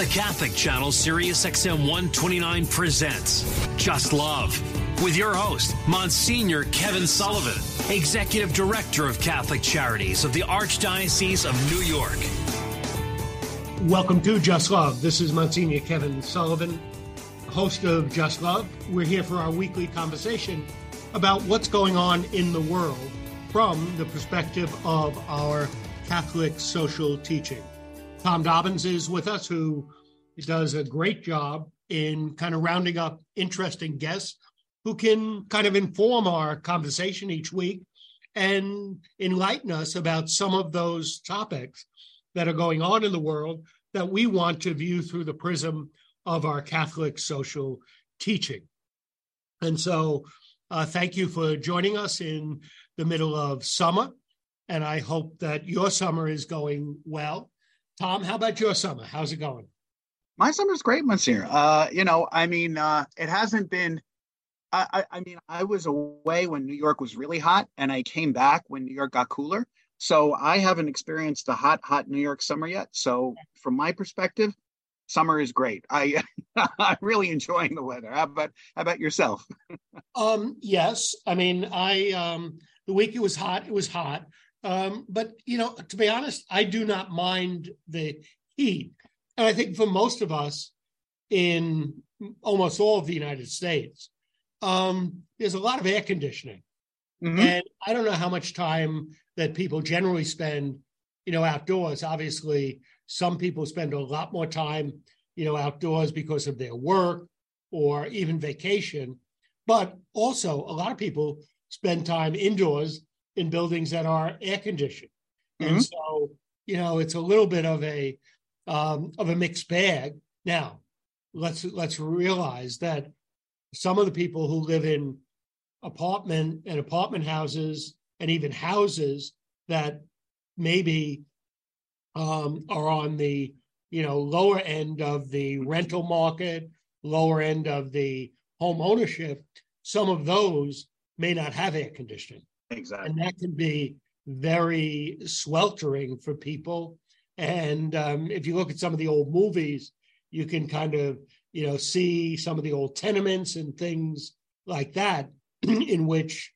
The Catholic Channel SiriusXM 129 presents Just Love with your host, Monsignor Kevin Sullivan, Executive Director of Catholic Charities of the Archdiocese of New York. Welcome to Just Love. This is Monsignor Kevin Sullivan, host of Just Love. We're here for our weekly conversation about what's going on in the world from the perspective of our Catholic social teaching. Tom Dobbins is with us, who does a great job in kind of rounding up interesting guests who can kind of inform our conversation each week and enlighten us about some of those topics that are going on in the world that we want to view through the prism of our Catholic social teaching. And so thank you for joining us in the middle of summer, and I hope that your summer is going well. Tom, how about your summer? How's it going? My summer's great, Monsignor. It hasn't been, I was away when New York was really hot, and I came back when New York got cooler. So I haven't experienced the hot New York summer yet. So from my perspective, summer is great. I'm really enjoying the weather. How about yourself? Yes. The week it was hot. But, to be honest, I do not mind the heat. And I think for most of us in almost all of the United States, there's a lot of air conditioning. Mm-hmm. And I don't know how much time that people generally spend, outdoors. Obviously, some people spend a lot more time, outdoors because of their work or even vacation. But also, a lot of people spend time indoors in buildings that are air conditioned. Mm-hmm. And so, it's a little bit of a mixed bag. Now, let's realize that some of the people who live in apartment houses and even houses that maybe are on the, lower end of the rental market, lower end of the home ownership, some of those may not have air conditioning. Exactly. And that can be very sweltering for people. And if you look at some of the old movies, you can kind of, see some of the old tenements and things like that in which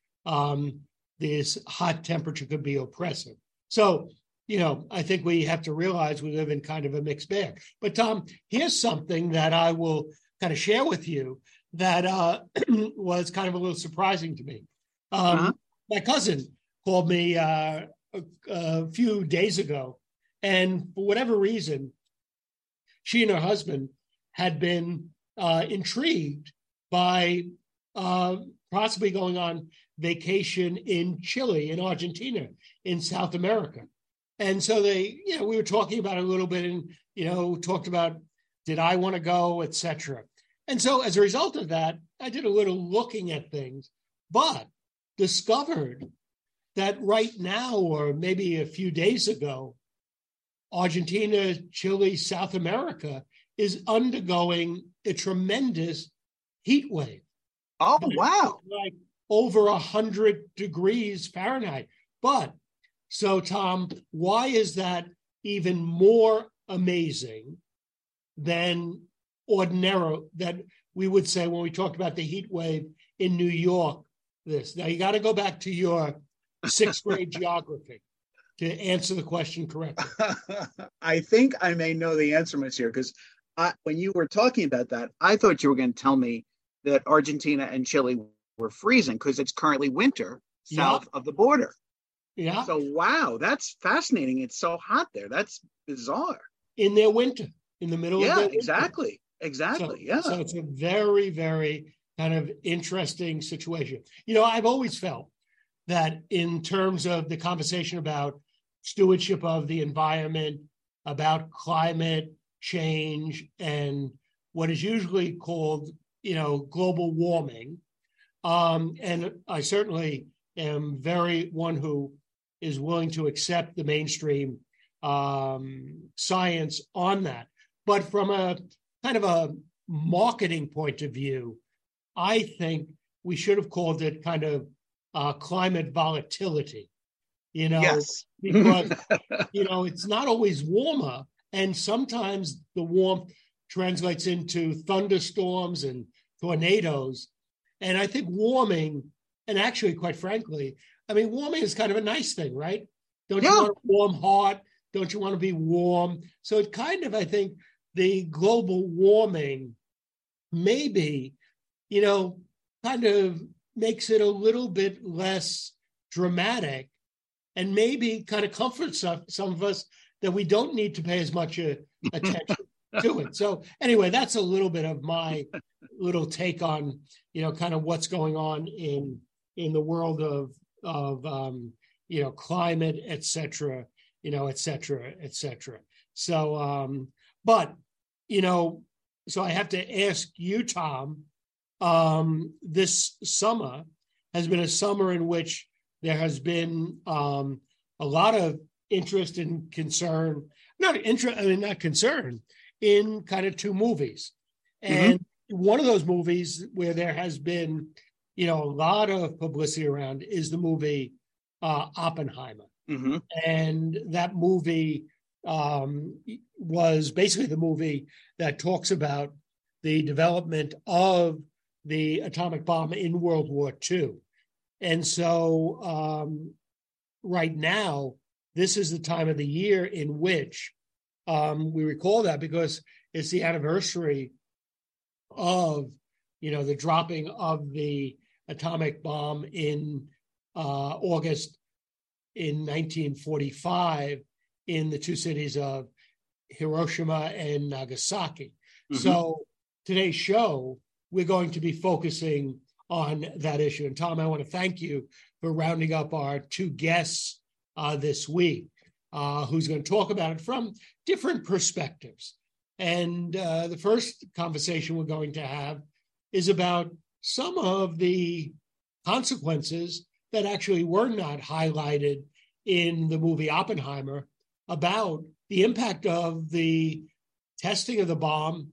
this hot temperature could be oppressive. So, I think we have to realize we live in kind of a mixed bag. But Tom, here's something that I will kind of share with you that was kind of a little surprising to me. My cousin called me a few days ago, and for whatever reason, she and her husband had been intrigued by possibly going on vacation in Chile, in Argentina, in South America. And so they, we were talking about it a little bit and, talked about, did I want to go, et cetera. And so as a result of that, I did a little looking at things, but discovered that right now, or maybe a few days ago, Argentina, Chile, South America is undergoing a tremendous heat wave. Oh, wow. Like over 100 degrees Fahrenheit. But so, Tom, why is that even more amazing than ordinary that we would say when we talked about the heat wave in New York? This. Now, you got to go back to your sixth grade geography to answer the question correctly. I think I may know the answer, Monsieur, because when you were talking about that, I thought you were going to tell me that Argentina and Chile were freezing because it's currently winter south of the border. Yeah. So, wow, that's fascinating. It's so hot there. That's bizarre. In their winter, in the middle of their winter. Exactly. Exactly. So, yeah. So it's a very, very kind of interesting situation. I've always felt that in terms of the conversation about stewardship of the environment, about climate change, and what is usually called, global warming. And I certainly am very one who is willing to accept the mainstream science on that. But from a kind of a marketing point of view, I think we should have called it kind of climate volatility, yes. Because, it's not always warmer And sometimes the warmth translates into thunderstorms and tornadoes. And I think warming, and actually, quite frankly, I mean, warming is kind of a nice thing, right? Don't you want a warm heart? Don't you want to be warm? So it kind of, I think, the global warming maybe, you know, kind of makes it a little bit less dramatic and maybe kind of comforts some of us that we don't need to pay as much attention to it. So anyway, that's a little bit of my little take on, you know, kind of what's going on in the world of you know, climate, et cetera. So, but, you know, so I have to ask you, Tom, this summer has been a summer in which there has been a lot of interest and concern, in kind of two movies. And one of those movies where there has been, you know, a lot of publicity around is the movie Oppenheimer. Mm-hmm. And that movie was basically the movie that talks about the development of the atomic bomb in World War II. And so right now, this is the time of the year in which we recall that because it's the anniversary of, you know, the dropping of the atomic bomb in August in 1945 in the two cities of Hiroshima and Nagasaki. Mm-hmm. So today's show, we're going to be focusing on that issue. And Tom, I want to thank you for rounding up our two guests this week, who's going to talk about it from different perspectives. And the first conversation we're going to have is about some of the consequences that actually were not highlighted in the movie Oppenheimer about the impact of the testing of the bomb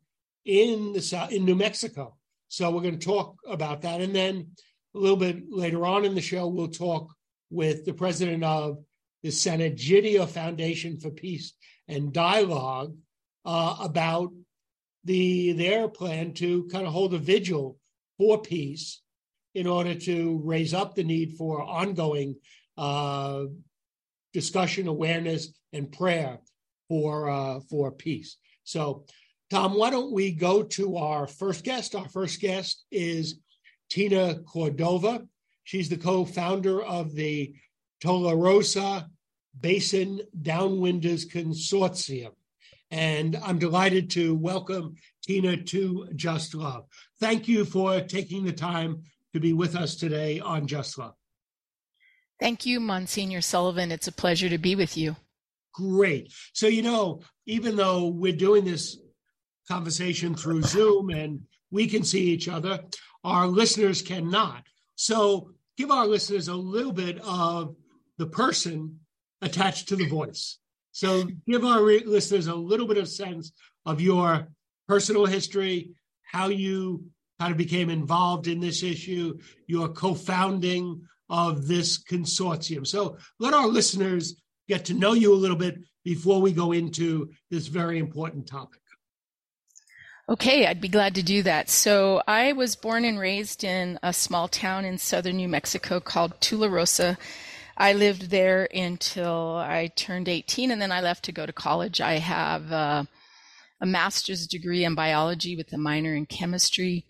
in New Mexico. So we're going to talk about that. And then a little bit later on in the show, we'll talk with the president of the Sant'Egidio Foundation for Peace and Dialogue about their plan to kind of hold a vigil for peace in order to raise up the need for ongoing discussion, awareness, and prayer for peace. So, Tom, why don't we go to our first guest? Our first guest is Tina Cordova. She's the co-founder of the Tularosa Basin Downwinders Consortium. And I'm delighted to welcome Tina to Just Love. Thank you for taking the time to be with us today on Just Love. Thank you, Monsignor Sullivan. It's a pleasure to be with you. Great. So, you know, even though we're doing this conversation through Zoom and we can see each other, our listeners cannot. So give our listeners a little bit of the person attached to the voice. So give our listeners a little bit of sense of your personal history, how you kind of became involved in this issue, your co-founding of this consortium. So let our listeners get to know you a little bit before we go into this very important topic. Okay, I'd be glad to do that. So I was born and raised in a small town in southern New Mexico called Tularosa. I lived there until I turned 18, and then I left to go to college. I have a master's degree in biology with a minor in chemistry,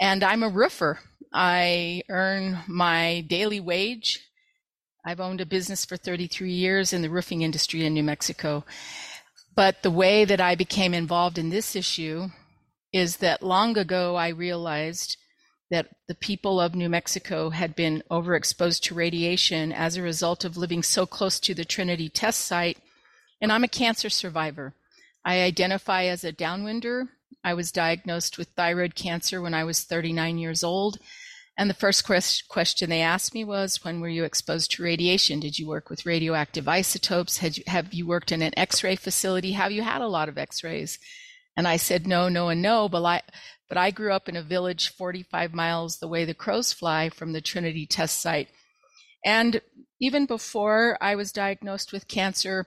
and I'm a roofer. I earn my daily wage. I've owned a business for 33 years in the roofing industry in New Mexico. But the way that I became involved in this issue is that long ago I realized that the people of New Mexico had been overexposed to radiation as a result of living so close to the Trinity test site. And I'm a cancer survivor. I identify as a downwinder. I was diagnosed with thyroid cancer when I was 39 years old. And the first question they asked me was, when were you exposed to radiation? Did you work with radioactive isotopes? Have you worked in an X-ray facility? Have you had a lot of X-rays? And I said, no. But I grew up in a village 45 miles the way the crows fly from the Trinity test site. And even before I was diagnosed with cancer,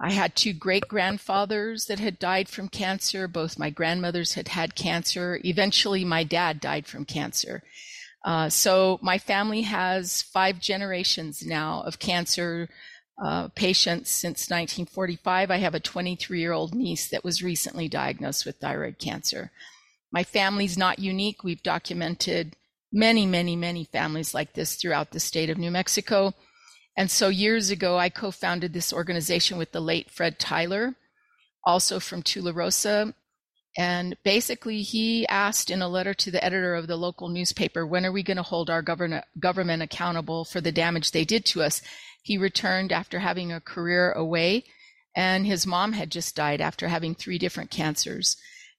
I had two great-grandfathers that had died from cancer. Both my grandmothers had had cancer. Eventually, my dad died from cancer. So my family has 5 generations now of cancer patients since 1945. I have a 23-year-old niece that was recently diagnosed with thyroid cancer. My family's not unique. We've documented many, many, many families like this throughout the state of New Mexico. And so years ago, I co-founded this organization with the late Fred Tyler, also from Tularosa. And basically, he asked in a letter to the editor of the local newspaper, when are we going to hold our government accountable for the damage they did to us? He returned after having a career away, and his mom had just died after having 3 different cancers.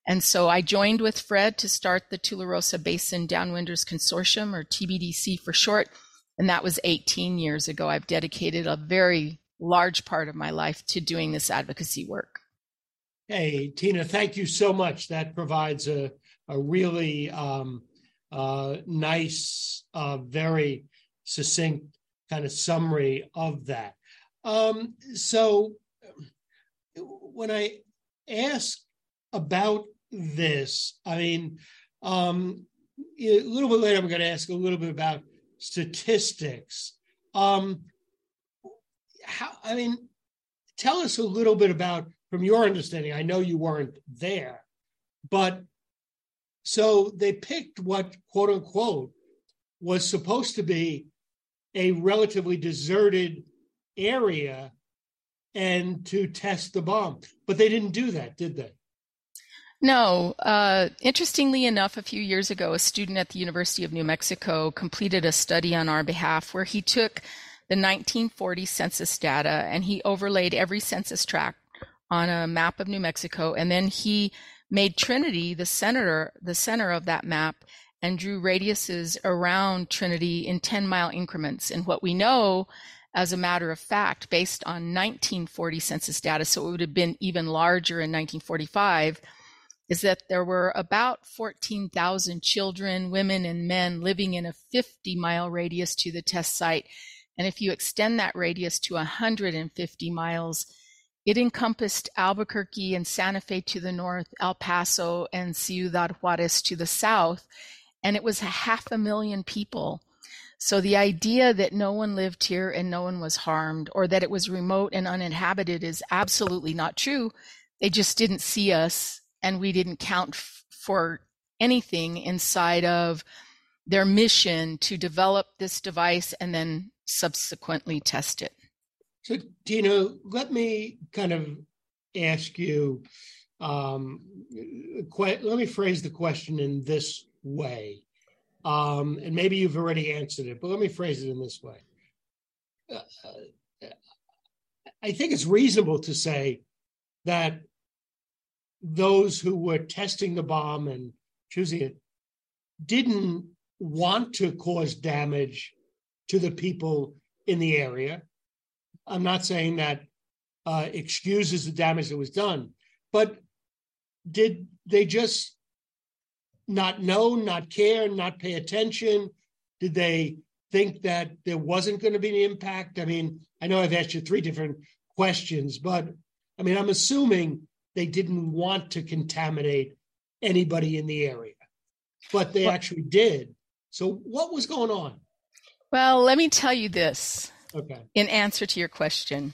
And so I joined with Fred to start the Tularosa Basin Downwinders Consortium, or TBDC for short. And that was 18 years ago. I've dedicated a very large part of my life to doing this advocacy work. Hey, Tina, thank you so much. That provides a really nice, very succinct kind of summary of that. So when I ask about this, I mean, a little bit later, I'm going to ask a little bit about statistics. Tell us a little bit about, from your understanding, I know you weren't there, but so they picked what, quote unquote, was supposed to be a relatively deserted area and to test the bomb, but they didn't do that, did they? No. Interestingly enough, a few years ago, a student at the University of New Mexico completed a study on our behalf where he took the 1940 census data and he overlaid every census tract on a map of New Mexico. And then he made Trinity the center of that map and drew radiuses around Trinity in 10-mile increments. And what we know as a matter of fact, based on 1940 census data, so it would have been even larger in 1945, is that there were about 14,000 children, women, and men living in a 50-mile radius to the test site. And if you extend that radius to 150 miles, it encompassed Albuquerque and Santa Fe to the north, El Paso and Ciudad Juarez to the south, and it was 500,000 people. So the idea that no one lived here and no one was harmed, or that it was remote and uninhabited, is absolutely not true. They just didn't see us. And we didn't count for anything inside of their mission to develop this device and then subsequently test it. So, Tina, let me kind of ask you, let me phrase the question in this way. And maybe you've already answered it, but let me phrase it in this way. I think it's reasonable to say that those who were testing the bomb and choosing it didn't want to cause damage to the people in the area. I'm not saying that excuses the damage that was done, but did they just not know, not care, not pay attention? Did they think that there wasn't going to be an impact? I mean, I know I've asked you 3 different questions, but I mean, I'm assuming they didn't want to contaminate anybody in the area, but they actually did. So what was going on? Well, let me tell you this. Okay. In answer to your question,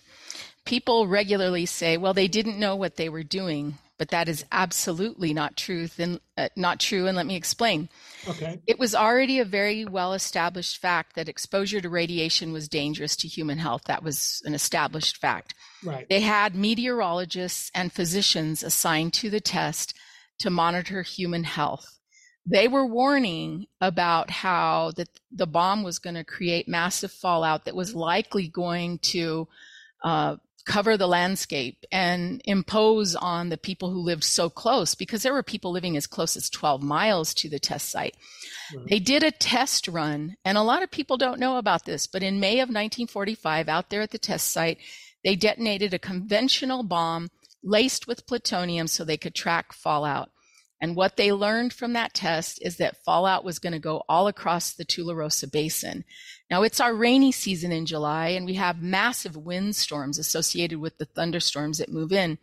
people regularly say, well, they didn't know what they were doing, but that is absolutely not true. And let me explain. Okay. It was already a very well-established fact that exposure to radiation was dangerous to human health. That was an established fact. Right. They had meteorologists and physicians assigned to the test to monitor human health. They were warning about how that the bomb was going to create massive fallout that was likely going to cover the landscape and impose on the people who lived so close, because there were people living as close as 12 miles to the test site. Right. They did a test run, and a lot of people don't know about this, but in May of 1945, out there at the test site, they detonated a conventional bomb laced with plutonium so they could track fallout. And what they learned from that test is that fallout was going to go all across the Tularosa Basin. Now, it's our rainy season in July, and we have massive windstorms associated with the thunderstorms that move in.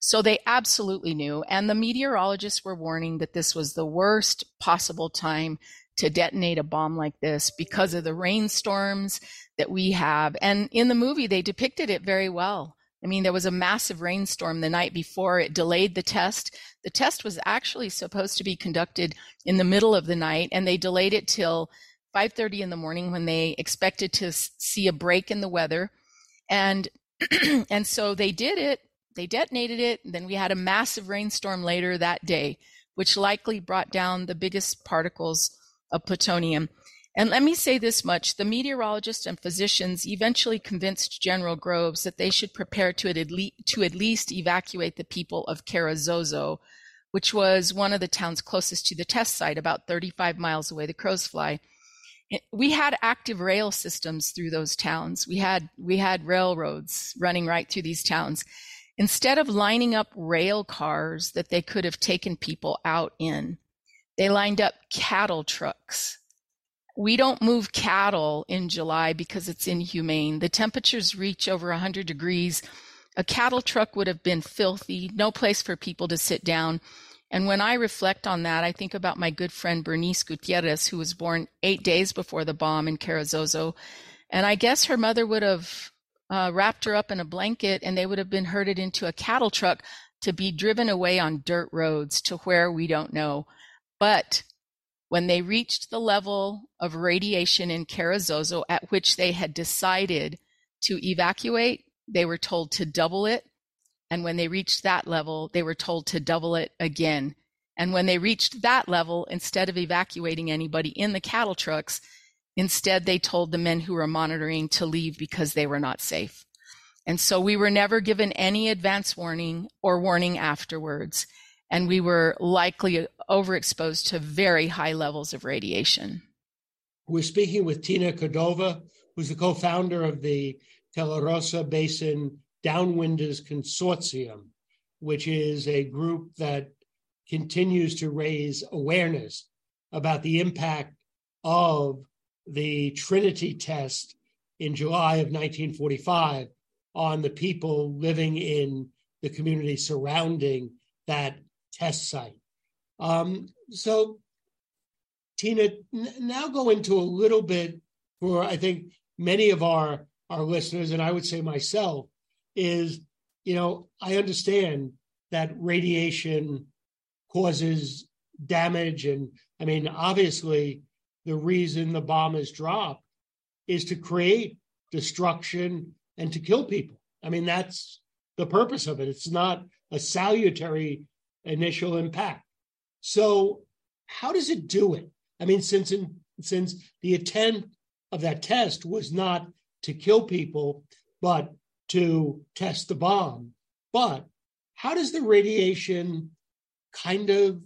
So they absolutely knew. And the meteorologists were warning that this was the worst possible time to detonate a bomb like this because of the rainstorms that we have. And in the movie, they depicted it very well. I mean, there was a massive rainstorm the night before. It delayed the test. The test was actually supposed to be conducted in the middle of the night, and they delayed it till 5:30 in the morning when they expected to see a break in the weather. And so they did it. They detonated it. And then we had a massive rainstorm later that day, which likely brought down the biggest particles of plutonium. And let me say this much, the meteorologists and physicians eventually convinced General Groves that they should prepare to at least evacuate the people of Carrizozo, which was one of the towns closest to the test site, about 35 miles away the crows fly. We had active rail systems through those towns. We had railroads running right through these towns. Instead of lining up rail cars that they could have taken people out in, they lined up cattle trucks. We don't move cattle in July because it's inhumane. The temperatures reach over 100 degrees. A cattle truck would have been filthy, no place for people to sit down. And when I reflect on that, I think about my good friend Bernice Gutierrez, who was born 8 days before the bomb in Carrizozo. And I guess her mother would have wrapped her up in a blanket, and they would have been herded into a cattle truck to be driven away on dirt roads to where we don't know. But when they reached the level of radiation in Carrizozo at which they had decided to evacuate, they were told to double it. And when they reached that level, they were told to double it again. And when they reached that level, instead of evacuating anybody in the cattle trucks, instead they told the men who were monitoring to leave because they were not safe. And so we were never given any advance warning or warning afterwards. And we were likely overexposed to very high levels of radiation. We're speaking with Tina Cordova, who's the co-founder of the Tularosa Basin Downwinders Consortium, which is a group that continues to raise awareness about the impact of the Trinity test in July of 1945 on the people living in the community surrounding that test site. So, Tina, now go into a little bit for, I think, many of our listeners, and I would say myself, is, you know, I understand that radiation causes damage. And, I mean, obviously, the reason the bomb is dropped is to create destruction and to kill people. I mean, that's the purpose of it. It's not a salutary initial impact. So how does it do it? I mean, since the intent of that test was not to kill people, but to test the bomb. But how does the radiation kind of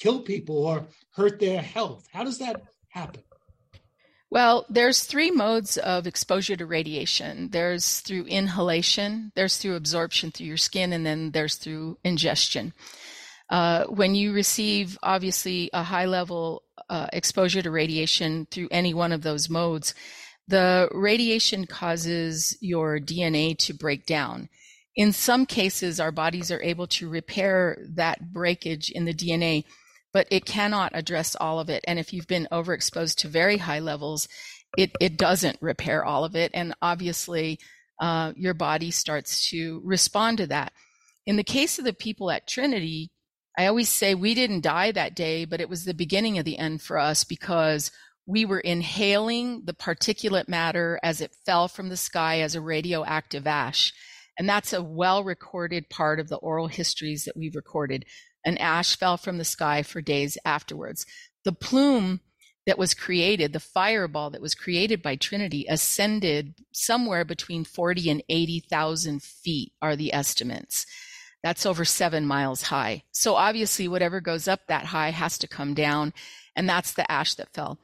kill people or hurt their health? How does that happen? Well, there's three modes of exposure to radiation. There's through inhalation, there's through absorption through your skin, and then there's through ingestion. When you receive, obviously, a high level exposure to radiation through any one of those modes, the radiation causes your DNA to break down. In some cases, our bodies are able to repair that breakage in the DNA, but it cannot address all of it. And if you've been overexposed to very high levels, it doesn't repair all of it. And obviously, your body starts to respond to that. In the case of the people at Trinity, I always say we didn't die that day, but it was the beginning of the end for us because we were inhaling the particulate matter as it fell from the sky as a radioactive ash. And that's a well-recorded part of the oral histories that we've recorded. An ash fell from the sky for days afterwards. The plume that was created, the fireball that was created by Trinity, ascended somewhere between 40 and 80,000 feet are the estimates. That's over 7 miles high. So obviously whatever goes up that high has to come down, and that's the ash that fell.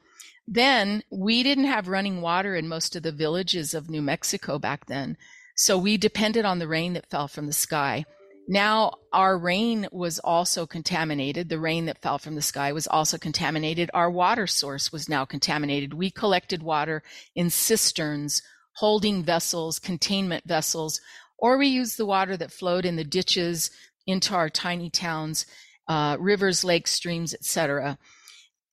Then we didn't have running water in most of the villages of New Mexico back then. So we depended on the rain that fell from the sky. Now our rain was also contaminated. The rain that fell from the sky was also contaminated. Our water source was now contaminated. We collected water in cisterns, holding vessels, containment vessels, or we used the water that flowed in the ditches into our tiny towns, rivers, lakes, streams, etc.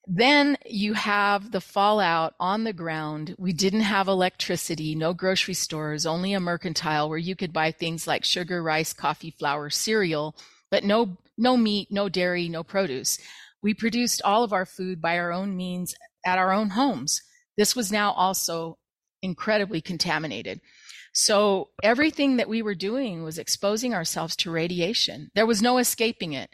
Then you have the fallout on the ground. We didn't have electricity, no grocery stores, only a mercantile where you could buy things like sugar, rice, coffee, flour, cereal, but no meat, no dairy, no produce. We produced all of our food by our own means at our own homes. This was now also incredibly contaminated. So everything that we were doing was exposing ourselves to radiation. There was no escaping it.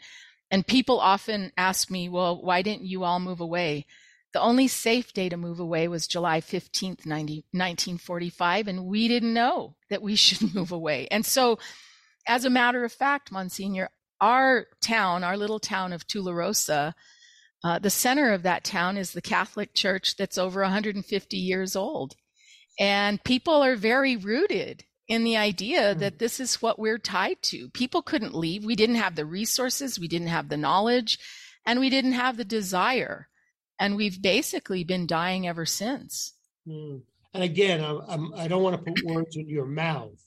And people often ask me, well, why didn't you all move away? The only safe day to move away was July 15th, 1945, and we didn't know that we should move away. And so, as a matter of fact, Monsignor, our town, our little town of Tularosa, the center of that town is the Catholic Church that's over 150 years old. And people are very rooted in the idea that this is what we're tied to. People couldn't leave. We didn't have the resources, we didn't have the knowledge, and we didn't have the desire. And we've basically been dying ever since. Mm. And again, I don't want to put words in your mouth,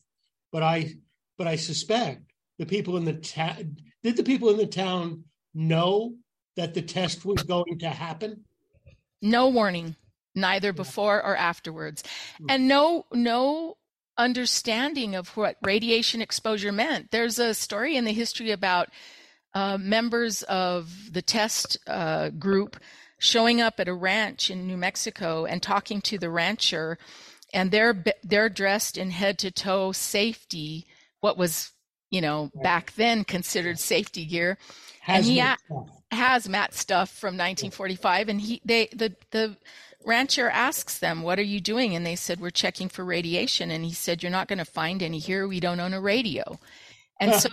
but I suspect the people in the town, did the people in the town know that the test was going to happen? No warning, neither before or afterwards. Mm. And no understanding of what radiation exposure meant. There's a story in the history about members of the test group showing up at a ranch in New Mexico and talking to the rancher, and they're dressed in head-to-toe safety, what was, back then considered safety gear, and he hazmat stuff from 1945, and the rancher asks them, what are you doing? And they said, we're checking for radiation. And he said, you're not going to find any here. We don't own a radio. And so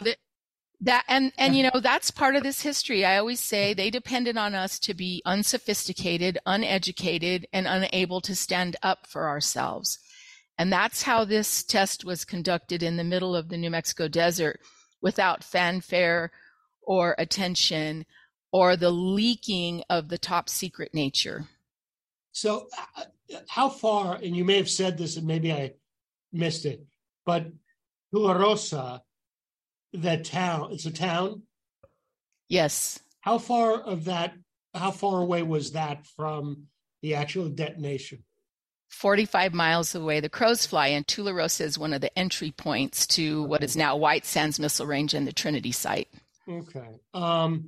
that's part of this history. I always say they depended on us to be unsophisticated, uneducated, and unable to stand up for ourselves. And that's how this test was conducted in the middle of the New Mexico desert, without fanfare or attention or the leaking of the top secret nature. So how far, and you may have said this and maybe I missed it, but Tularosa, that town, it's a town? Yes. How far away was that from the actual detonation? 45 miles away. The crows fly, and Tularosa is one of the entry points to what is now White Sands Missile Range and the Trinity site. Okay.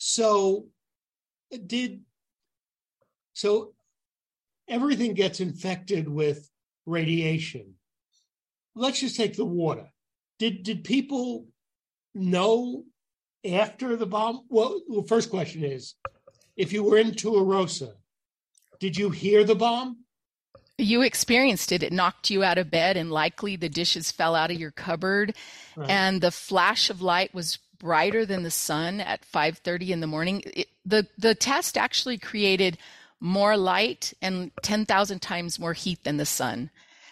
So everything gets infected with radiation. Let's just take the water. Did people know after the bomb? Well, the first question is, if you were in Tularosa, did you hear the bomb? You experienced it. It knocked you out of bed, and likely the dishes fell out of your cupboard. Right. And the flash of light was brighter than the sun at 5:30 in the morning. The test actually created more light and 10,000 times more heat than the sun.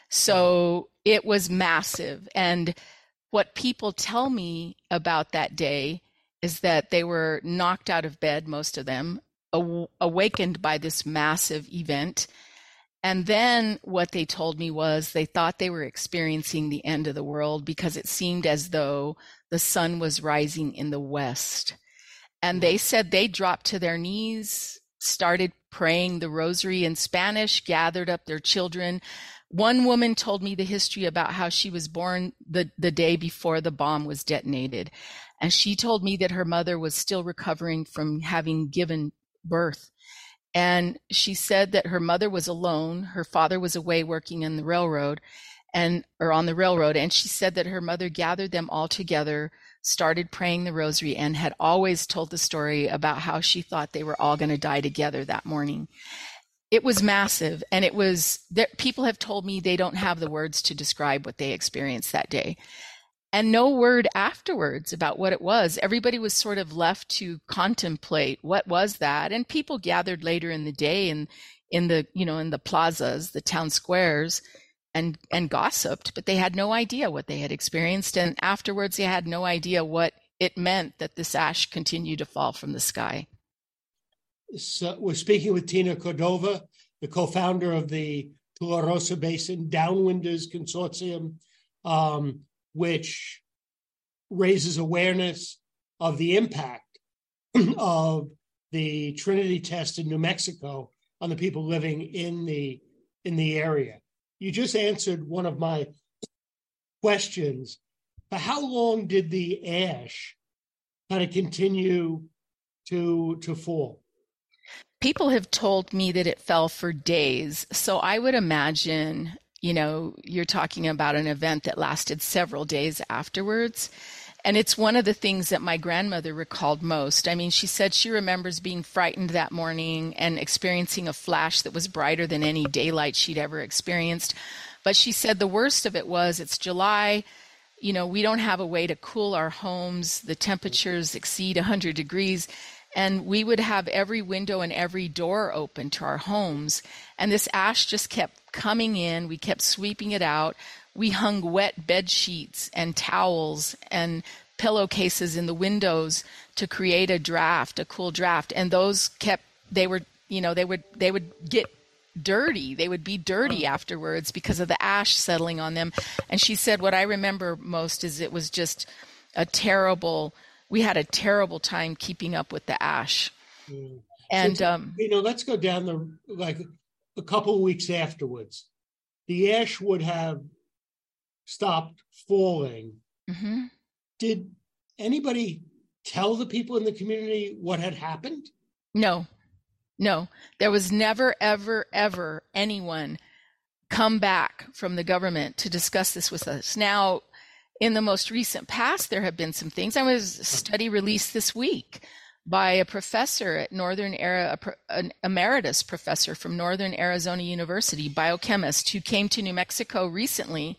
So it was massive. And what people tell me about that day is that they were knocked out of bed, most of them, awakened by this massive event. And then what they told me was they thought they were experiencing the end of the world because it seemed as though the sun was rising in the west. And they said they dropped to their knees, started praying the rosary in Spanish, gathered up their children. One woman told me the history about how she was born the day before the bomb was detonated. And she told me that her mother was still recovering from having given birth. And she said that her mother was alone. Her father was away working in the railroad on the railroad. And she said that her mother gathered them all together, started praying the rosary, and had always told the story about how she thought they were all going to die together that morning. It was massive. And it was that people have told me they don't have the words to describe what they experienced that day, and no word afterwards about what it was. Everybody was sort of left to contemplate what was that. And people gathered later in the day in the plazas, the town squares, and gossiped, but they had no idea what they had experienced. And afterwards, they had no idea what it meant that this ash continued to fall from the sky. So we're speaking with Tina Cordova, the co-founder of the Tularosa Basin Downwinders Consortium, which raises awareness of the impact of the Trinity test in New Mexico on the people living in the area. You just answered one of my questions. But how long did the ash kind of continue to fall? People have told me that it fell for days. So I would imagine, you know, you're talking about an event that lasted several days afterwards. And it's one of the things that my grandmother recalled most. I mean, she said she remembers being frightened that morning and experiencing a flash that was brighter than any daylight she'd ever experienced. But she said the worst of it was, it's July, you know, we don't have a way to cool our homes. The temperatures exceed 100 degrees. And we would have every window and every door open to our homes. And this ash just kept coming in. We kept sweeping it out. We hung wet bed sheets and towels and pillowcases in the windows to create a draft, a cool draft. And those kept, they were, you know, they would get dirty. They would be dirty afterwards because of the ash settling on them. And she said, what I remember most is it was just we had a terrible time keeping up with the ash. Mm. And, you know, let's go down a couple of weeks afterwards. The ash would have stopped falling. Mm-hmm. Did anybody tell the people in the community what had happened? No. There was never, ever, ever anyone come back from the government to discuss this with us. Now, in the most recent past, there have been some things. I was a study released this week by a professor at an emeritus professor from Northern Arizona University, biochemist, who came to New Mexico recently,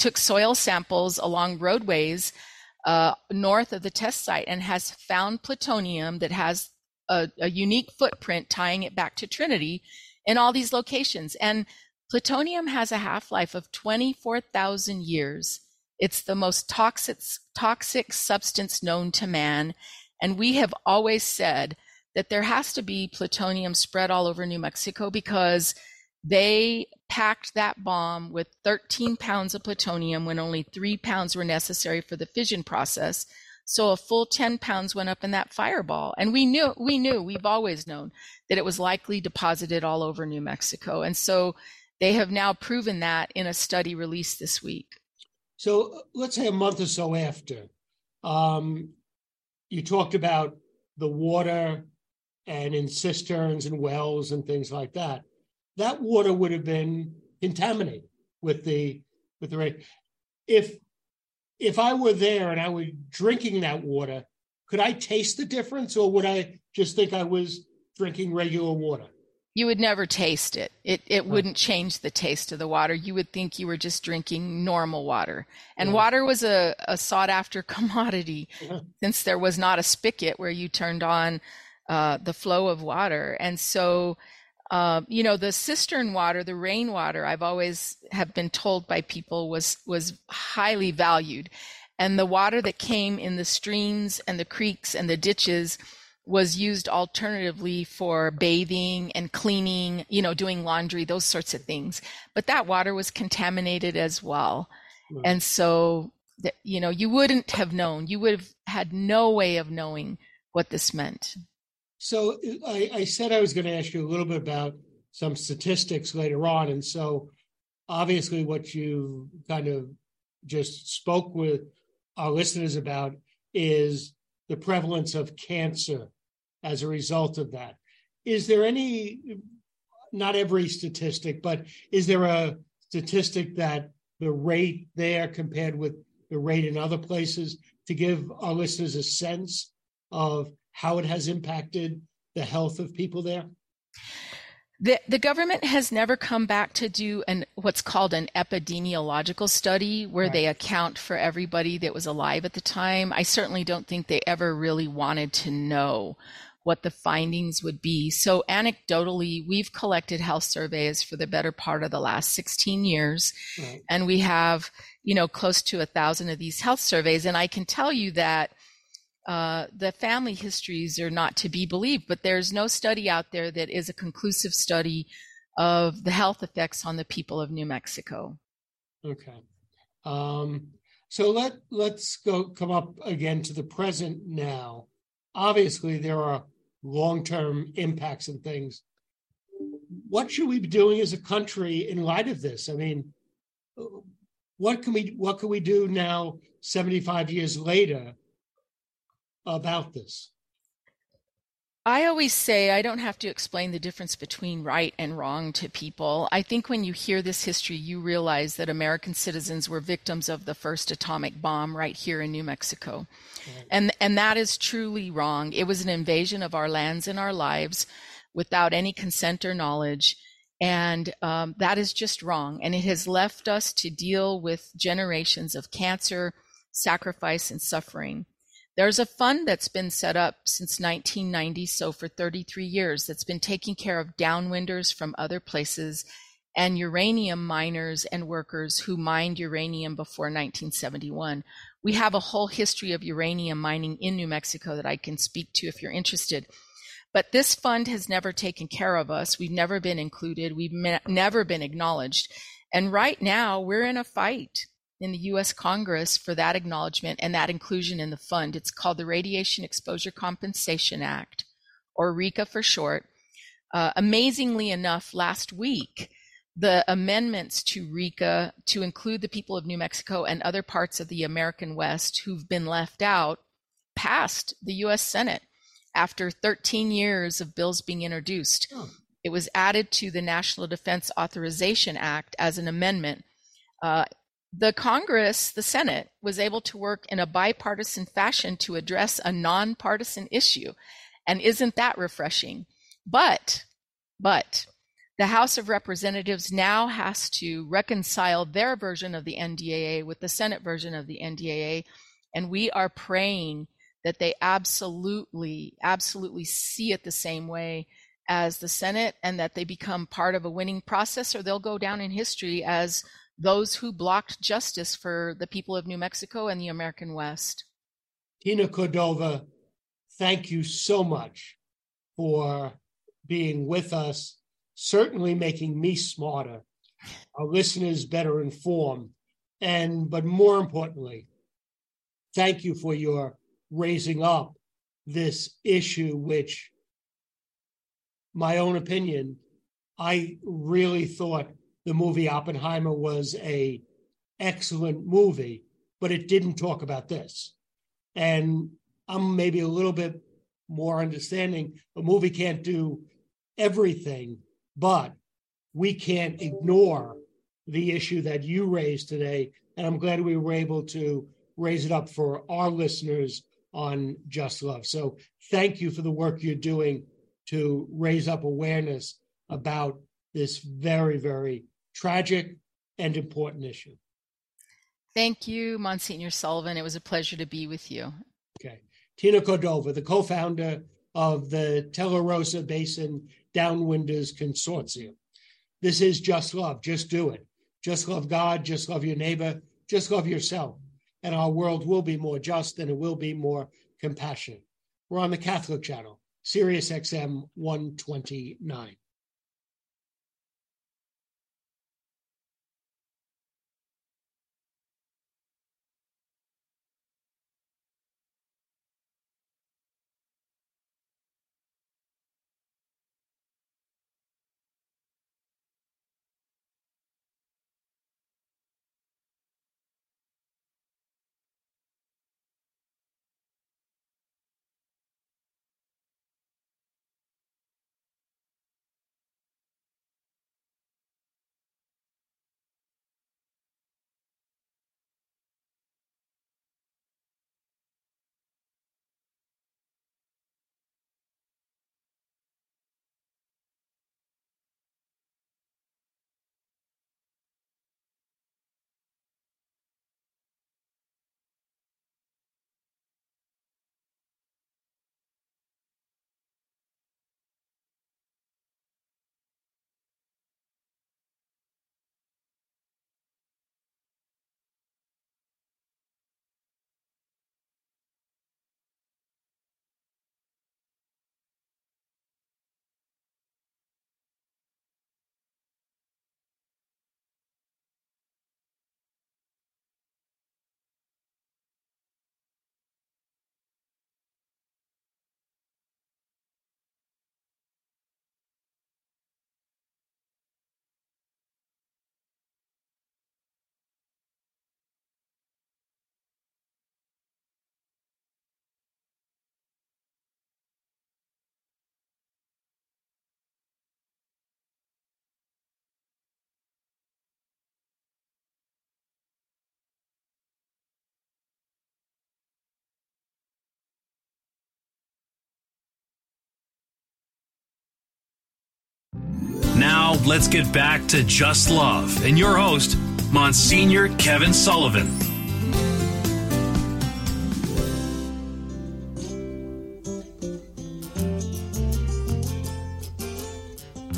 took soil samples along roadways north of the test site, and has found plutonium that has a unique footprint tying it back to Trinity in all these locations. And plutonium has a half-life of 24,000 years. It's the most toxic substance known to man. And we have always said that there has to be plutonium spread all over New Mexico because they packed that bomb with 13 pounds of plutonium when only 3 pounds were necessary for the fission process. So a full 10 pounds went up in that fireball. And we've always known that it was likely deposited all over New Mexico. And so they have now proven that in a study released this week. So let's say a month or so after, you talked about the water and in cisterns and wells and things like that. That water would have been contaminated with the rain. If I were there and I were drinking that water, could I taste the difference, or would I just think I was drinking regular water? You would never taste it. It wouldn't change the taste of the water. You would think you were just drinking normal water. And water was a sought-after commodity, since there was not a spigot where you turned on the flow of water. And so, you know, the cistern water, the rainwater, I've always have been told by people was highly valued. And the water that came in the streams and the creeks and the ditches was used alternatively for bathing and cleaning, you know, doing laundry, those sorts of things. But that water was contaminated as well. Right. And so, you know, you wouldn't have known. You would have had no way of knowing what this meant. So I said I was going to ask you a little bit about some statistics later on. And so obviously what you kind of just spoke with our listeners about is the prevalence of cancer as a result of that. Is there not every statistic, but is there a statistic that the rate there compared with the rate in other places to give our listeners a sense of how it has impacted the health of people there? The government has never come back to do what's called an epidemiological study where Right. They account for everybody that was alive at the time. I certainly don't think they ever really wanted to know what the findings would be. So anecdotally, we've collected health surveys for the better part of the last 16 years. Right. And we have, you know, close to 1,000 of these health surveys. And I can tell you that the family histories are not to be believed, but there's no study out there that is a conclusive study of the health effects on the people of New Mexico. Okay. So let's go come up again to the present now. Obviously, there are long-term impacts and things. What should we be doing as a country in light of this? I mean, what can we do now, 75 years later, about this? I always say I don't have to explain the difference between right and wrong to people. I think when you hear this history, you realize that American citizens were victims of the first atomic bomb right here in New Mexico. Right. And that is truly wrong. It was an invasion of our lands and our lives without any consent or knowledge. And that is just wrong. And it has left us to deal with generations of cancer, sacrifice, and suffering. There's a fund that's been set up since 1990, so for 33 years, that's been taking care of downwinders from other places and uranium miners and workers who mined uranium before 1971. We have a whole history of uranium mining in New Mexico that I can speak to if you're interested. But this fund has never taken care of us. We've never been included. We've never been acknowledged. And right now, we're in a fight in the U.S. Congress for that acknowledgement and that inclusion in the fund. It's called the Radiation Exposure Compensation Act, or RECA for short. Amazingly enough, last week, the amendments to RECA to include the people of New Mexico and other parts of the American West who've been left out passed the U.S. Senate after 13 years of bills being introduced. Oh. It was added to the National Defense Authorization Act as an amendment. The Congress, the Senate, was able to work in a bipartisan fashion to address a nonpartisan issue. And isn't that refreshing? But the House of Representatives now has to reconcile their version of the NDAA with the Senate version of the NDAA. And we are praying that they absolutely, absolutely see it the same way as the Senate and that they become part of a winning process, or they'll go down in history as those who blocked justice for the people of New Mexico and the American West. Tina Cordova, thank you so much for being with us, certainly making me smarter, our listeners better informed, but more importantly, thank you for your raising up this issue, which, my own opinion, I really thought the movie Oppenheimer was an excellent movie, but it didn't talk about this. And I'm maybe a little bit more understanding. A movie can't do everything, but we can't ignore the issue that you raised today. And I'm glad we were able to raise it up for our listeners on Just Love. So thank you for the work you're doing to raise up awareness about this very, very tragic and important issue. Thank you, Monsignor Sullivan. It was a pleasure to be with you. Okay. Tina Cordova, the co-founder of the Tularosa Basin Downwinders Consortium. This is Just Love. Just do it. Just love God. Just love your neighbor. Just love yourself. And our world will be more just, and it will be more compassionate. We're on the Catholic Channel, SiriusXM 129. now, let's get back to Just Love and your host, Monsignor Kevin Sullivan.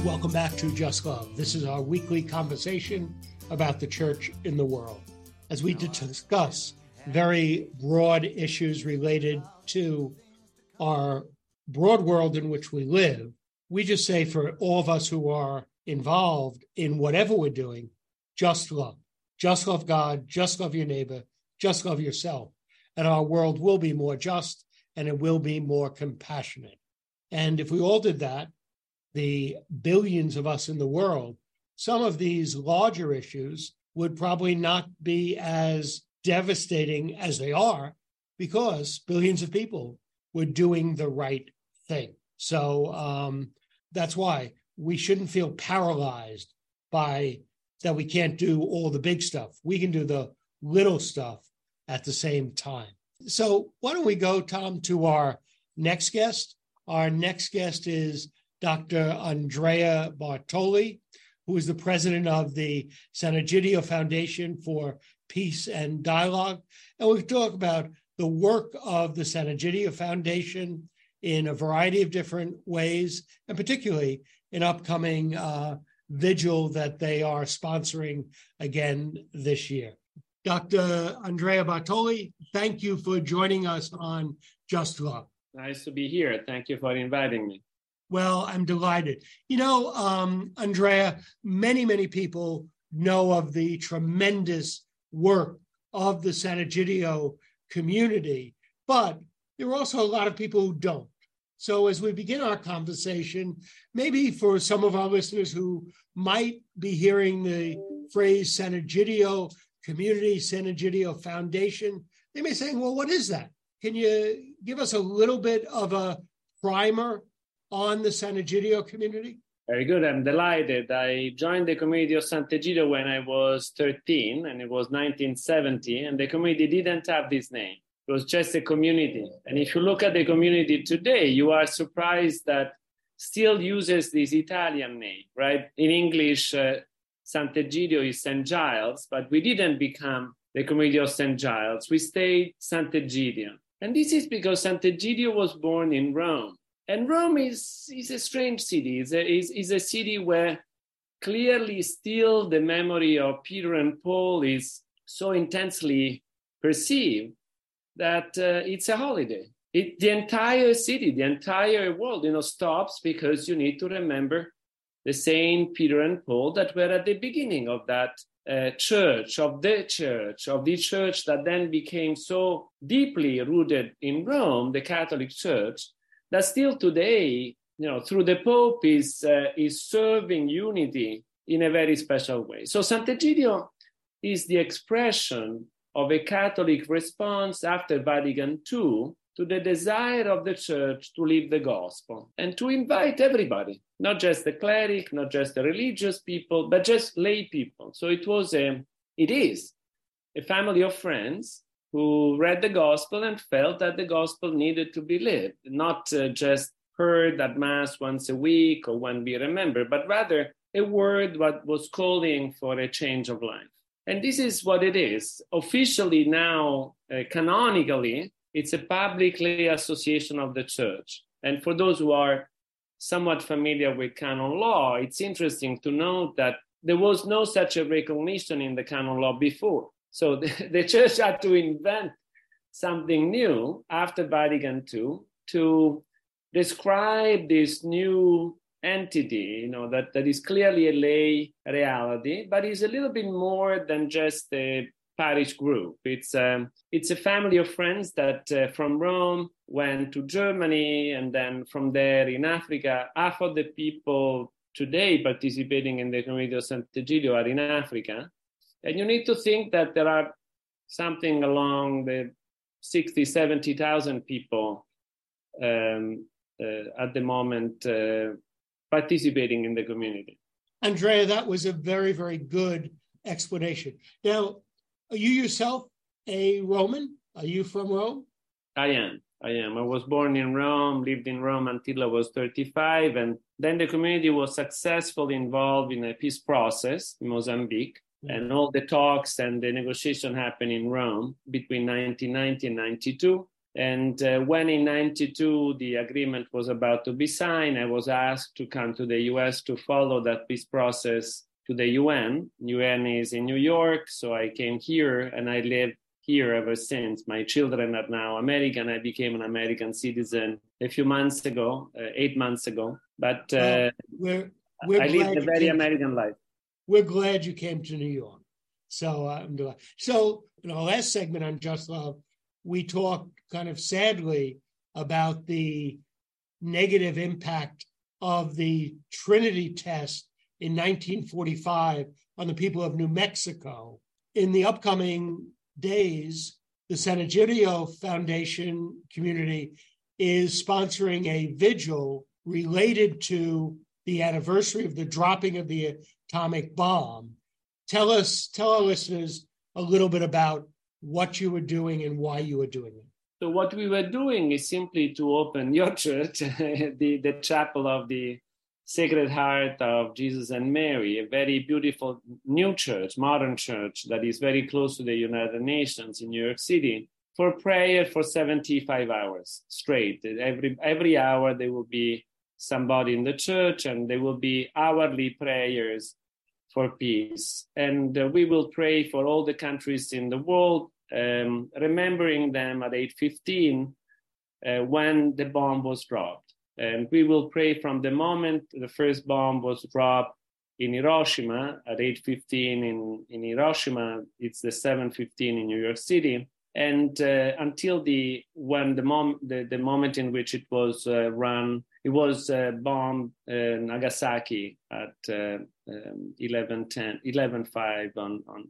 Welcome back to Just Love. This is our weekly conversation about the church in the world, as we discuss very broad issues related to our broad world in which we live. We just say for all of us who are involved in whatever we're doing, just love. Just love God, just love your neighbor, just love yourself. And our world will be more just and it will be more compassionate. And if we all did that, the billions of us in the world, some of these larger issues would probably not be as devastating as they are because billions of people were doing the right thing. So that's why we shouldn't feel paralyzed by that we can't do all the big stuff. We can do the little stuff at the same time. So why don't we go, Tom, to our next guest? Our next guest is Dr. Andrea Bartoli, who is the president of the Sant'Egidio Foundation for Peace and Dialogue. And we'll talk about the work of the Sant'Egidio Foundation in a variety of different ways, and particularly an upcoming vigil that they are sponsoring again this year. Dr. Andrea Bartoli, thank you for joining us on Just Love. Nice to be here. Thank you for inviting me. Well, I'm delighted. You know, Andrea, many people know of the tremendous work of the Sant'Egidio community, but there are also a lot of people who don't. So as we begin our conversation, maybe for some of our listeners who might be hearing the phrase Sant'Egidio community, Sant'Egidio foundation, they may say, well, what is that? Can you give us a little bit of a primer on the Sant'Egidio community? Very good. I'm delighted. I joined the community of Sant'Egidio when I was 13, and it was 1970, and the community didn't have this name. It was just a community. And if you look at the community today, you are surprised that still uses this Italian name, right? In English, Sant'Egidio is St. Giles, but we didn't become the community of St. Giles. We stayed Sant'Egidio. And this is because Sant'Egidio was born in Rome. And Rome is a strange city. It's a city where clearly still the memory of Peter and Paul is so intensely perceived that it's a holiday. The entire city, the entire world, stops because you need to remember the Saint Peter and Paul that were at the beginning of that church that then became so deeply rooted in Rome, the Catholic Church, that still today, through the Pope is serving unity in a very special way. So Sant'Egidio is the expression of a Catholic response after Vatican II to the desire of the Church to live the gospel and to invite everybody, not just the cleric, not just the religious people, but just lay people. So it is a family of friends who read the gospel and felt that the gospel needed to be lived, not just heard at Mass once a week or when we remember, but rather a word that was calling for a change of life. And this is what it is. Officially now, canonically, it's a publicly association of the Church. And for those who are somewhat familiar with canon law, it's interesting to note that there was no such a recognition in the canon law before. So the Church had to invent something new after Vatican II to describe this new entity, that is clearly a lay reality, but is a little bit more than just a parish group. It's a family of friends that from Rome went to Germany, and then from there in Africa. Half of the people today participating in the community of Sant'Egidio are in Africa. And you need to think that there are something along the 60,000, 70,000 people at the moment participating in the community. Andrea, that was a very, very good explanation. Now, are you yourself a Roman? Are you from Rome? I am. I am. I was born in Rome, lived in Rome until I was 35, and then the community was successfully involved in a peace process in Mozambique, and all the talks and the negotiation happened in Rome between 1990 and 92. And when in 92 the agreement was about to be signed, I was asked to come to the U.S. to follow that peace process to the UN. UN is in New York, so I came here and I lived here ever since. My children are now American. I became an American citizen a few months ago, 8 months ago. But I lived a very American life. We're glad you came to New York. So I'm glad. So in our last segment on Just Love, we talked kind of sadly about the negative impact of the Trinity test in 1945 on the people of New Mexico. In the upcoming days, the Sant'Egidio Foundation community is sponsoring a vigil related to the anniversary of the dropping of the atomic bomb. Tell our listeners a little bit about what you were doing and why you were doing it. So what we were doing is simply to open your church, the Chapel of the Sacred Heart of Jesus and Mary, a very beautiful new church, modern church that is very close to the United Nations in New York City, for prayer for 75 hours straight. Every hour there will be somebody in the church and there will be hourly prayers for peace. And we will pray for all the countries in the world, remembering them at 8:15 when the bomb was dropped. And we will pray from the moment the first bomb was dropped in Hiroshima at 8:15 in Hiroshima. It's the 7:15 in New York City, and until the moment in which it was run, it was bombed Nagasaki at 11:05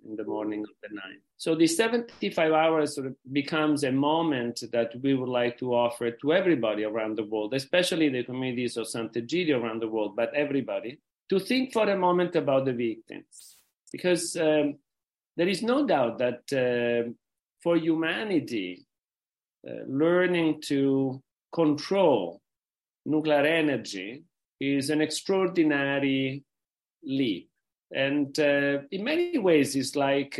in the morning of the 9th. So the 75 hours sort of becomes a moment that we would like to offer to everybody around the world, especially the communities of Sant'Egidio around the world, but everybody, to think for a moment about the victims. Because there is no doubt that for humanity, learning to control nuclear energy is an extraordinary leap. And in many ways, it's like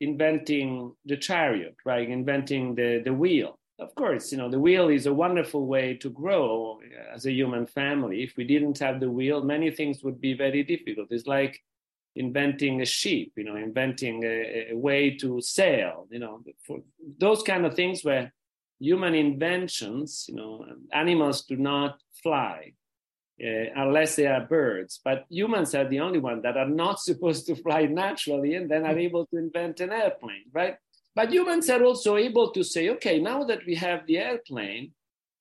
inventing the chariot, right? Inventing the wheel. Of course, you know, the wheel is a wonderful way to grow as a human family. If we didn't have the wheel, many things would be very difficult. It's like inventing a ship, you know, inventing a way to sail, you know, for those kind of things where human inventions, you know, animals do not fly unless they are birds, but humans are the only ones that are not supposed to fly naturally and then are able to invent an airplane, right? But humans are also able to say, okay, now that we have the airplane,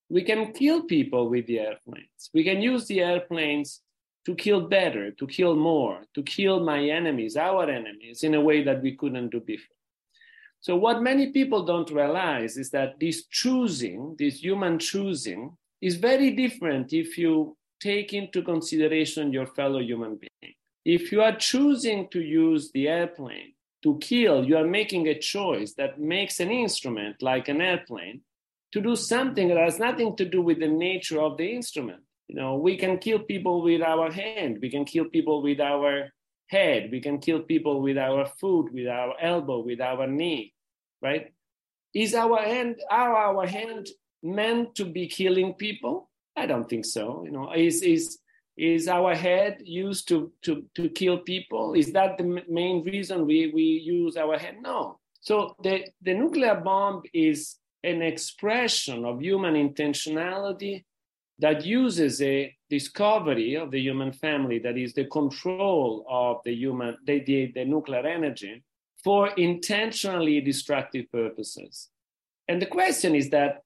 we can kill people with the airplanes. We can use the airplanes to kill better, to kill more, to kill my enemies, our enemies, in a way that we couldn't do before. So what many people don't realize is that this choosing, this human choosing, is very different if you take into consideration your fellow human being. If you are choosing to use the airplane to kill, you are making a choice that makes an instrument like an airplane to do something that has nothing to do with the nature of the instrument. You know, we can kill people with our hand, we can kill people with our head, we can kill people with our foot, with our elbow, with our knee, right? Is our hand meant to be killing people? I don't think so. You know, is our head used to kill people? Is that the main reason we use our head? No. So the nuclear bomb is an expression of human intentionality that uses a discovery of the human family, that is the control of the nuclear energy for intentionally destructive purposes. And the question is that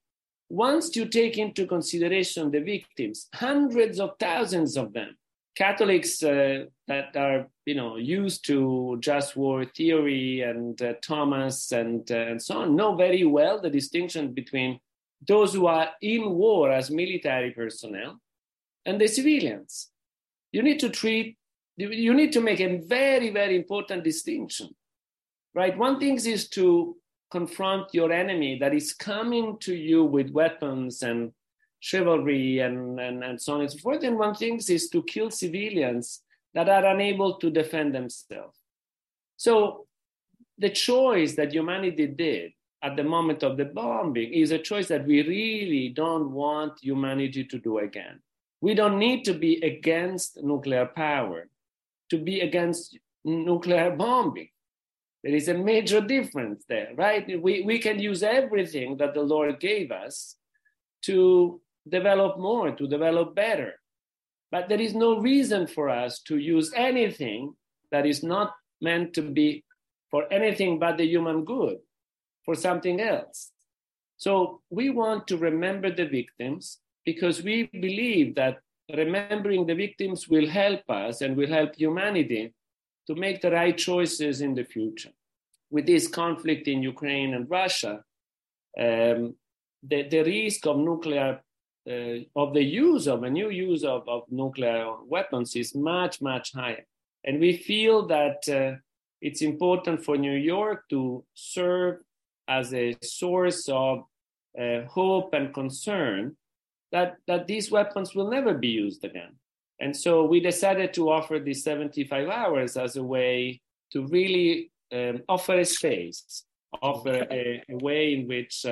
once you take into consideration the victims, hundreds of thousands of them, Catholics that are, you know, used to just war theory and Thomas and so on, know very well the distinction between those who are in war as military personnel and the civilians. You need to make a very, very important distinction, right? One thing is to confront your enemy that is coming to you with weapons and chivalry and so on and so forth. And one thing is to kill civilians that are unable to defend themselves. So the choice that humanity did at the moment of the bombing is a choice that we really don't want humanity to do again. We don't need to be against nuclear power, to be against nuclear bombing. There is a major difference there, right? We can use everything that the Lord gave us to develop more, to develop better. But there is no reason for us to use anything that is not meant to be for anything but the human good, for something else. So we want to remember the victims because we believe that remembering the victims will help us and will help humanity to make the right choices in the future. With this conflict in Ukraine and Russia, the risk of nuclear, of nuclear weapons is much, much higher. And we feel that it's important for New York to serve as a source of hope and concern that these weapons will never be used again. And so we decided to offer these 75 hours as a way to really offer a space, offer a way in which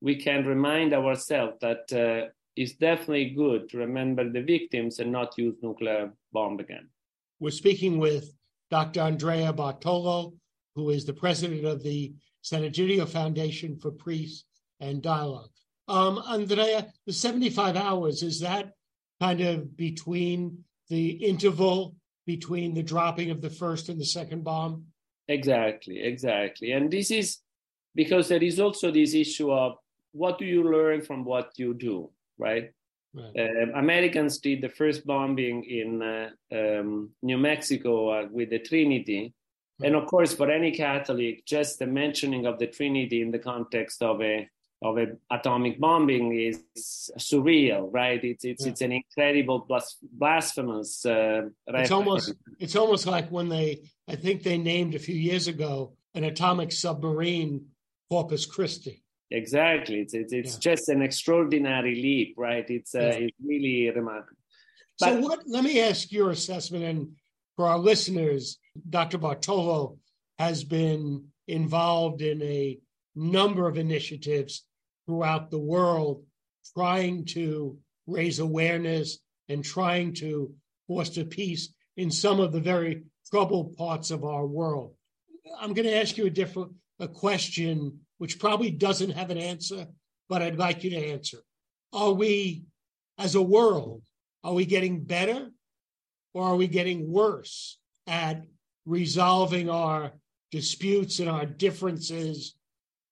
we can remind ourselves that it's definitely good to remember the victims and not use nuclear bomb again. We're speaking with Dr. Andrea Bartoli, who is the president of the Sant'Egidio Foundation for Peace and Dialogue. Andrea, the 75 hours, is that kind of between the interval between the dropping of the first and the second bomb? Exactly. And this is because there is also this issue of what do you learn from what you do, right? Americans did the first bombing in New Mexico with the Trinity. Right. And of course, for any Catholic, just the mentioning of the Trinity in the context of a atomic bombing is surreal, right? It's an incredible blasphemous. It's almost like when I think they named a few years ago an atomic submarine Corpus Christi. Exactly, it's just an extraordinary leap, right? It's really remarkable. But, so let me ask your assessment, and for our listeners, Dr. Bartoli has been involved in a number of initiatives throughout the world, trying to raise awareness and trying to foster peace in some of the very troubled parts of our world. I'm going to ask you a question which probably doesn't have an answer, but I'd like you to answer. Are we, as a world, getting better or are we getting worse at resolving our disputes and our differences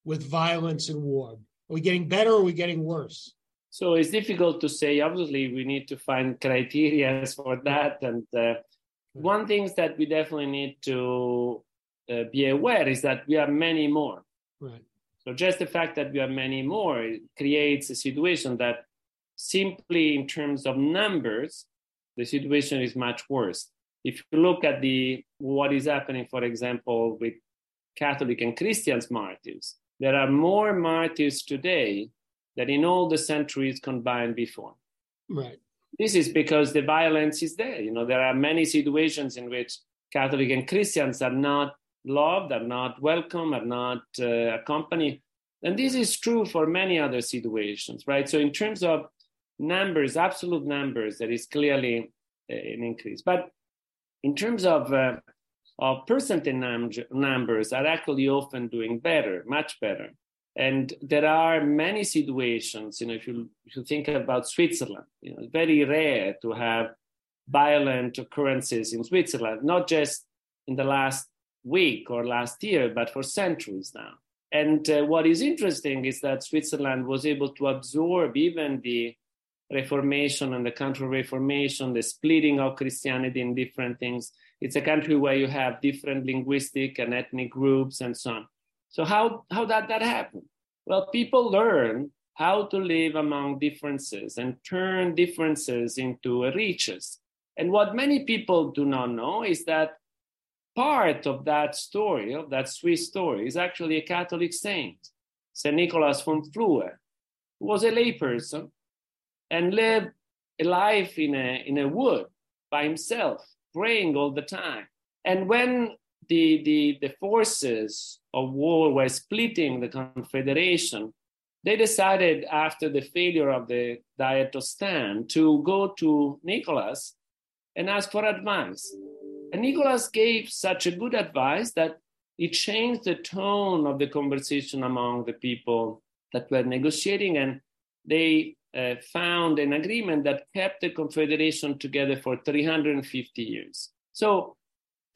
with violence and war? Are we getting better or are we getting worse? So it's difficult to say. Obviously, we need to find criteria for that. And one thing that we definitely need to be aware is that we are many more. Right. So just the fact that we are many more creates a situation that simply in terms of numbers, the situation is much worse. If you look at what is happening, for example, with Catholic and Christian martyrs, there are more martyrs today than in all the centuries combined before. Right. This is because the violence is there. You know, there are many situations in which Catholic and Christians are not loved, are not welcome, are not accompanied. And this is true for many other situations, right? So in terms of numbers, absolute numbers, there is clearly an increase. But in terms of percentage numbers are actually often doing better, much better. And there are many situations, you know, if you think about Switzerland, you know, it's very rare to have violent occurrences in Switzerland, not just in the last week or last year, but for centuries now. And what is interesting is that Switzerland was able to absorb even the Reformation and the Counter-Reformation, the splitting of Christianity in different things. It's a country where you have different linguistic and ethnic groups and so on. So how did that happen? Well, people learn how to live among differences and turn differences into riches. And what many people do not know is that part of that story, of that Swiss story, is actually a Catholic saint, St. Nicholas von Flue, who was a layperson and lived a life in a wood by himself, praying all the time. And when the forces of war were splitting the Confederation, they decided, after the failure of the Diet of Stan, to go to Nicholas and ask for advice. And Nicholas gave such a good advice that it changed the tone of the conversation among the people that were negotiating, and they found an agreement that kept the Confederation together for 350 years. So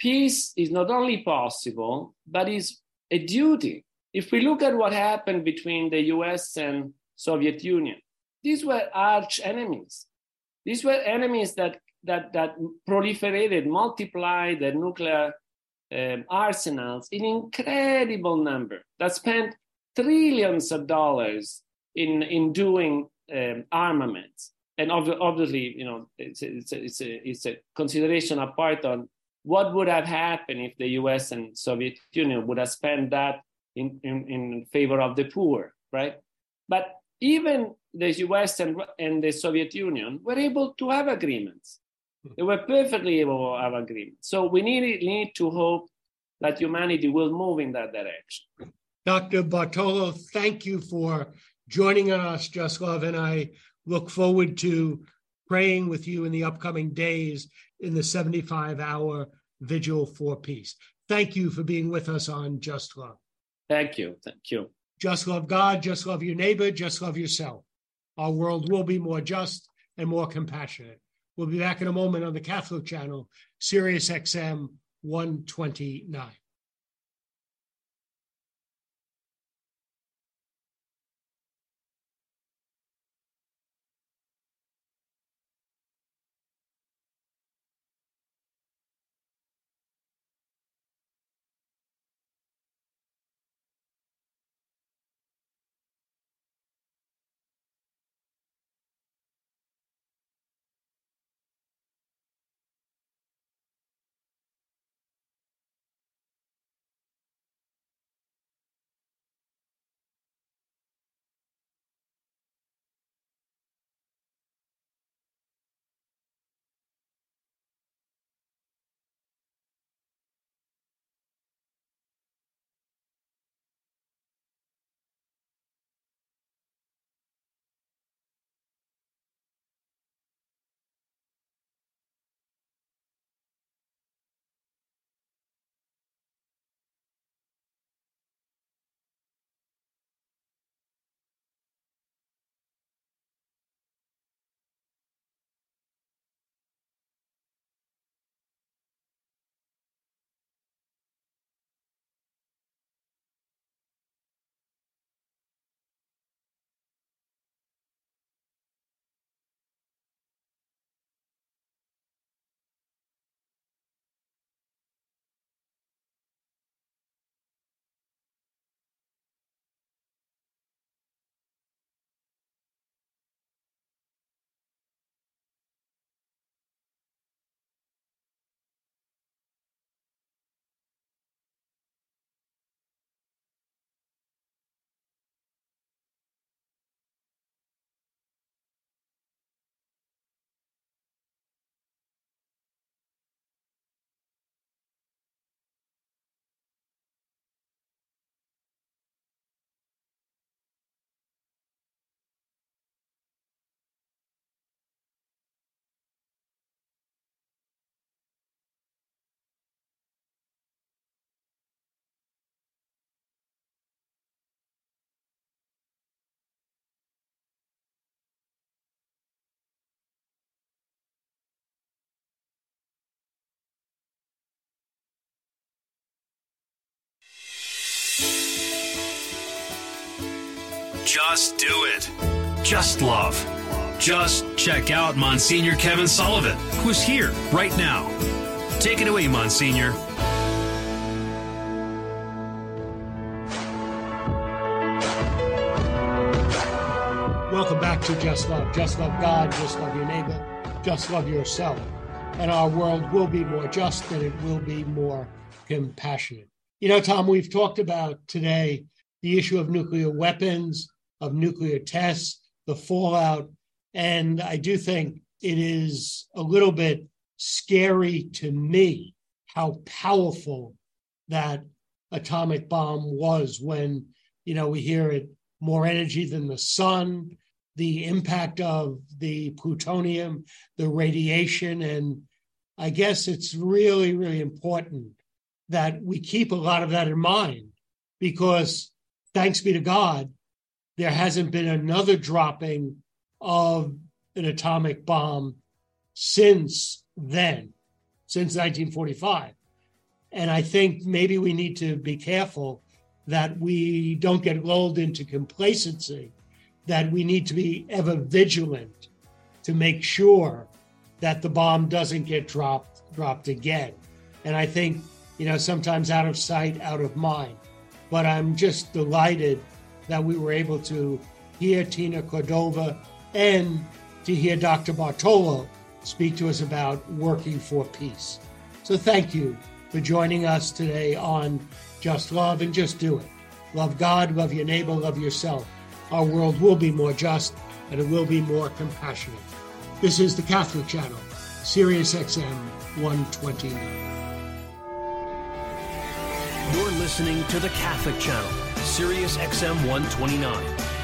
peace is not only possible, but is a duty. If we look at what happened between the US and Soviet Union, these were arch enemies. These were enemies that proliferated, multiplied their nuclear arsenals in incredible number, that spent trillions of dollars in doing armaments. And obviously, you know, it's a consideration apart on what would have happened if the US and Soviet Union would have spent that in favor of the poor, right? But even the US and the Soviet Union were able to have agreements. They were perfectly able to have agreements. So we need to hope that humanity will move in that direction. Dr. Bartolo, thank you for joining us, Jaroslav, and I look forward to praying with you in the upcoming days in the 75-hour vigil for peace. Thank you for being with us on Just Love. Thank you. Thank you. Just love God, just love your neighbor, just love yourself. Our world will be more just and more compassionate. We'll be back in a moment on the Catholic Channel, SiriusXM 129. Just do it. Just love. Just check out Monsignor Kevin Sullivan, who's here right now. Take it away, Monsignor. Welcome back to Just Love. Just love God, just love your neighbor, just love yourself. And our world will be more just, and it will be more compassionate. You know, Tom, we've talked about today the issue of nuclear weapons, of nuclear tests, the fallout. And I do think it is a little bit scary to me how powerful that atomic bomb was when, you know, we hear it, more energy than the sun, the impact of the plutonium, the radiation. And I guess it's really, really important that we keep a lot of that in mind because, thanks be to God, there hasn't been another dropping of an atomic bomb since then, since 1945. And I think maybe we need to be careful that we don't get lulled into complacency, that we need to be ever vigilant to make sure that the bomb doesn't get dropped again. And I think, you know, sometimes out of sight, out of mind. But I'm just delighted that we were able to hear Tina Cordova and to hear Dr. Bartolo speak to us about working for peace. So thank you for joining us today on Just Love and Just Do It. Love God, love your neighbor, love yourself. Our world will be more just and it will be more compassionate. This is the Catholic Channel, SiriusXM 129. You're listening to the Catholic Channel, SiriusXM 129.